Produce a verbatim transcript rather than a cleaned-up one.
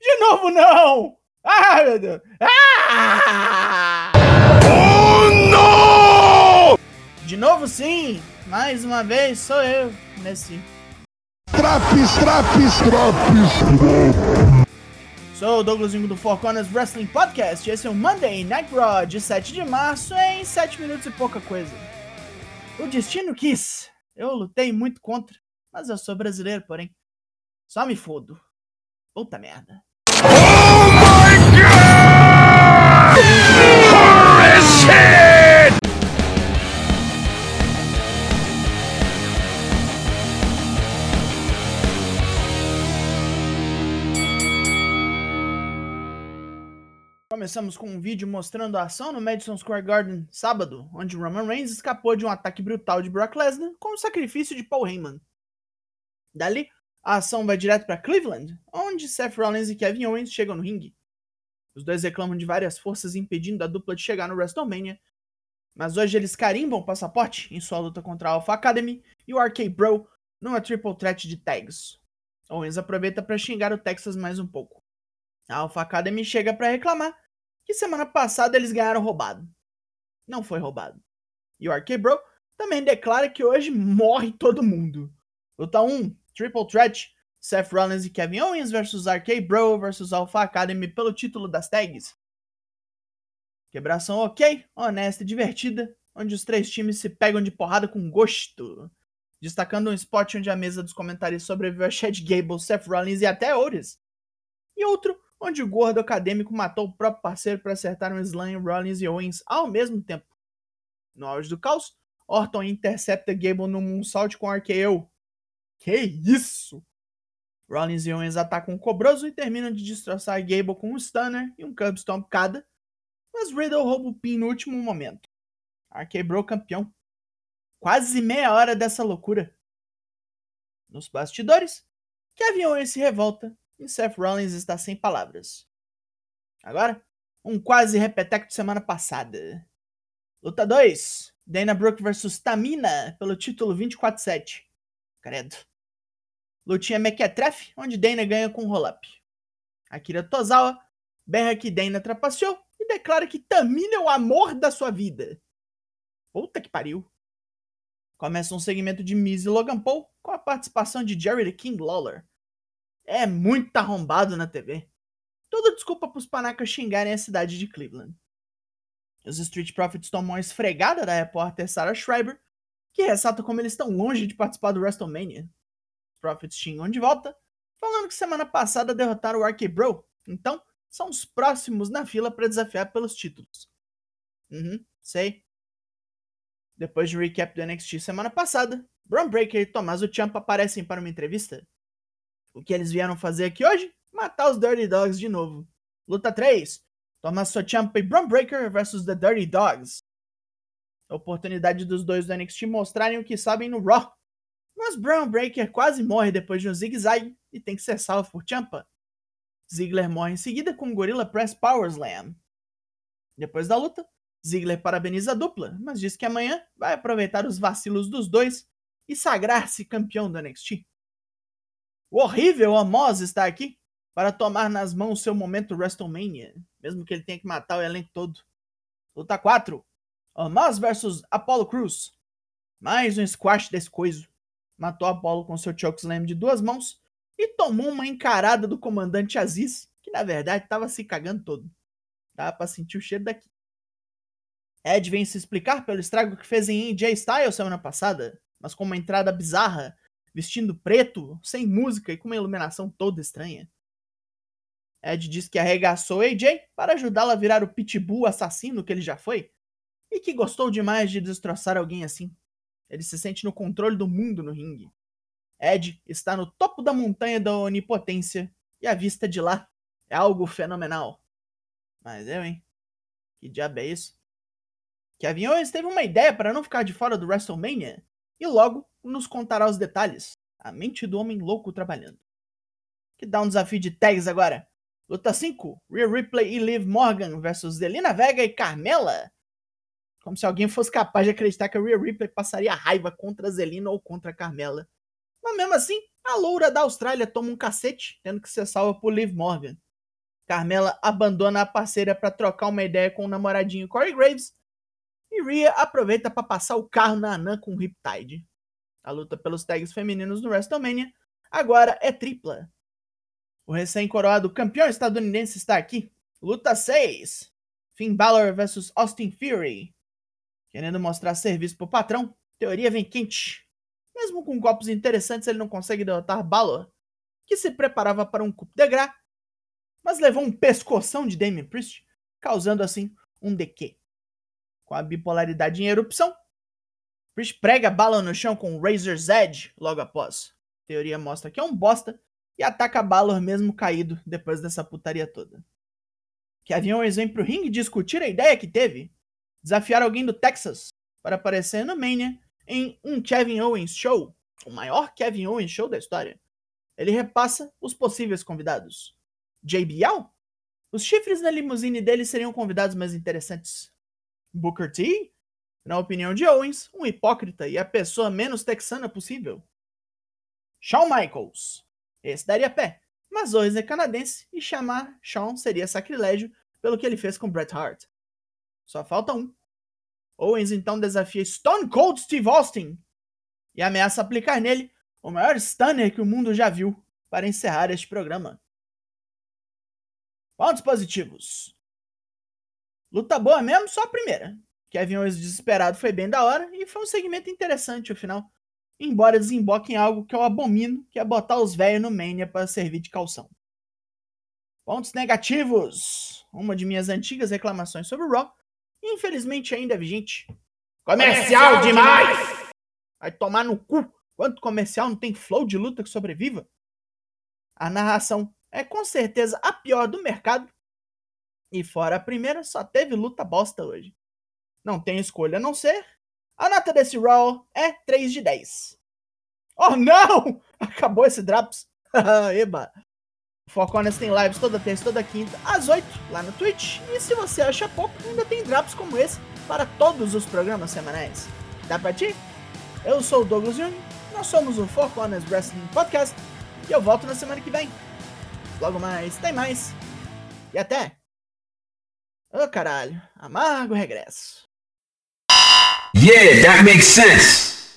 De novo, não! Ah, meu Deus! Ah! Oh, não! De novo, sim! Mais uma vez, sou eu, Messi. Traps, traps, traps. Sou o Douglasinho do Four Corners Wrestling Podcast e esse é o Monday Night Raw de sete de março em sete minutos e pouca coisa. O destino quis. Eu lutei muito contra, mas eu sou brasileiro, porém. Só me fodo. Puta merda. Oh my God! Horror shit! Começamos com um vídeo mostrando a ação no Madison Square Garden, sábado, onde Roman Reigns escapou de um ataque brutal de Brock Lesnar com o sacrifício de Paul Heyman. Dali, a ação vai direto para Cleveland, onde Seth Rollins e Kevin Owens chegam no ringue. Os dois reclamam de várias forças impedindo a dupla de chegar no WrestleMania, mas hoje eles carimbam o passaporte em sua luta contra a Alpha Academy e o R K Bro numa triple threat de tags. Owens aproveita para xingar o Texas mais um pouco. A Alpha Academy chega para reclamar que semana passada eles ganharam roubado. Não foi roubado. E o R K Bro também declara que hoje morre todo mundo. Luta um, Triple Threat, Seth Rollins e Kevin Owens versus R K Bro versus Alpha Academy pelo título das tags. Quebração ok, honesta e divertida, onde os três times se pegam de porrada com gosto. Destacando um spot onde a mesa dos comentários sobreviveu a Chad Gable, Seth Rollins e até Owens. E outro onde o gordo acadêmico matou o próprio parceiro para acertar um slam em Rollins e Owens ao mesmo tempo. No auge do caos, Orton intercepta Gable num moonsault com R K O. Que isso! Rollins e Owens atacam o cobroso e terminam de destroçar Gable com um stunner e um curb stomp cada, mas Riddle rouba o pin no último momento. R K Bro campeão. Quase meia hora dessa loucura. Nos bastidores, Kevin Owens se revolta e Seth Rollins está sem palavras. Agora, um quase repeteco de semana passada. Luta dois. Dana Brooke versus Tamina pelo título vinte e quatro sete. Credo. Lutinha mequetrefe, onde Dana ganha com um roll-up. Akira Tozawa berra que Dana trapaceou e declara que Tamina é o amor da sua vida. Puta que pariu. Começa um segmento de Miz e Logan Paul com a participação de Jerry the King Lawler. É muito arrombado na T V. Toda desculpa para os panacas xingarem a cidade de Cleveland. Os Street Profits tomam uma esfregada da repórter Sarah Schreiber, que ressalta como eles estão longe de participar do WrestleMania. Os Profits xingam de volta, falando que semana passada derrotaram o R K Bro, então são os próximos na fila para desafiar pelos títulos. Uhum, sei. Depois de um recap do N X T semana passada, Bron Breakker e Tommaso Ciampa aparecem para uma entrevista. O que eles vieram fazer aqui hoje? Matar os Dirty Dogs de novo. Luta três. Tommaso Ciampa e Bron Breakker versus The Dirty Dogs. A oportunidade dos dois do N X T mostrarem o que sabem no Raw. Mas Bron Breakker quase morre depois de um zigue-zague e tem que ser salvo por Ciampa. Ziggler morre em seguida com um Gorilla Press Power Slam. Depois da luta, Ziggler parabeniza a dupla, mas diz que amanhã vai aproveitar os vacilos dos dois e sagrar-se campeão do N X T. O horrível Omos está aqui para tomar nas mãos seu momento WrestleMania, mesmo que ele tenha que matar o elenco todo. Luta quatro. Omos versus Apollo Crews. Mais um squash desse coiso. Matou Apollo com seu chokeslam de duas mãos e tomou uma encarada do comandante Aziz, que na verdade estava se cagando todo. Dá pra sentir o cheiro daqui. Ed vem se explicar pelo estrago que fez em A J Styles semana passada, mas com uma entrada bizarra, vestindo preto, sem música e com uma iluminação toda estranha. Ed diz que arregaçou A J para ajudá-la a virar o pitbull assassino que ele já foi, e que gostou demais de destroçar alguém assim. Ele se sente no controle do mundo no ringue. Ed está no topo da montanha da onipotência, e a vista de lá é algo fenomenal. Mas eu, hein? Que diabo é isso? Kevin Owens teve uma ideia para não ficar de fora do WrestleMania, e logo nos contará os detalhes. A mente do homem louco trabalhando. Que dá um desafio de tags agora. Luta cinco. Rhea Ripley e Liv Morgan versus Zelina Vega e Carmela. Como se alguém fosse capaz de acreditar que a Rhea Ripley passaria raiva contra a Zelina ou contra a Carmela. Mas mesmo assim, a loura da Austrália toma um cacete, tendo que ser salva por Liv Morgan. Carmela abandona a parceira para trocar uma ideia com o namoradinho Corey Graves e Rhea aproveita para passar o carro na Anã com o Riptide. A luta pelos tags femininos no WrestleMania agora é tripla. O recém-coroado campeão estadunidense está aqui. Luta seis. Finn Balor versus Austin Theory. Querendo mostrar serviço pro patrão, Theory vem quente. Mesmo com golpes interessantes, ele não consegue derrotar Balor, que se preparava para um coup de graça, mas levou um pescoção de Damien Priest, causando assim um D Q. Com a bipolaridade em erupção, Priest prega Balor no chão com Razor's Edge logo após. Theory mostra que é um bosta e ataca Balor mesmo caído depois dessa putaria toda. Kevin Owens vem pro ringue discutir a ideia que teve, desafiar alguém do Texas para aparecer no Mania em um Kevin Owens Show, o maior Kevin Owens Show da história. Ele repassa os possíveis convidados. J B L? Os chifres na limusine dele seriam convidados mais interessantes. Booker T? Na opinião de Owens, um hipócrita e a pessoa menos texana possível. Shawn Michaels? Esse daria pé, mas Owens é canadense e chamar Shawn seria sacrilégio pelo que ele fez com Bret Hart. Só falta um. Owens então desafia Stone Cold Steve Austin e ameaça aplicar nele o maior stunner que o mundo já viu para encerrar este programa. Pontos positivos. Luta boa mesmo, só a primeira. Kevin Owens desesperado foi bem da hora e foi um segmento interessante o final, embora desemboque em algo que eu abomino, que é botar os velhos no Mania para servir de calção. Pontos negativos. Uma de minhas antigas reclamações sobre o Raw, infelizmente ainda é vigente. Comercial demais! Vai tomar no cu. Quanto comercial não tem flow de luta que sobreviva? A narração é com certeza a pior do mercado. E fora a primeira, só teve luta bosta hoje. Não tem escolha a não ser. A nota desse Raw é três de dez. Oh não! Acabou esse Drops. Eba! O Four Corners tem lives toda terça e toda quinta às oito lá no Twitch. E se você acha pouco, ainda tem Drops como esse para todos os programas semanais. Dá pra ti? Eu sou o Douglas Júnior, nós somos o Four Corners Wrestling Podcast e eu volto na semana que vem. Logo mais, tem mais. E até! Ô oh, caralho, amargo regresso. Yeah, that makes sense.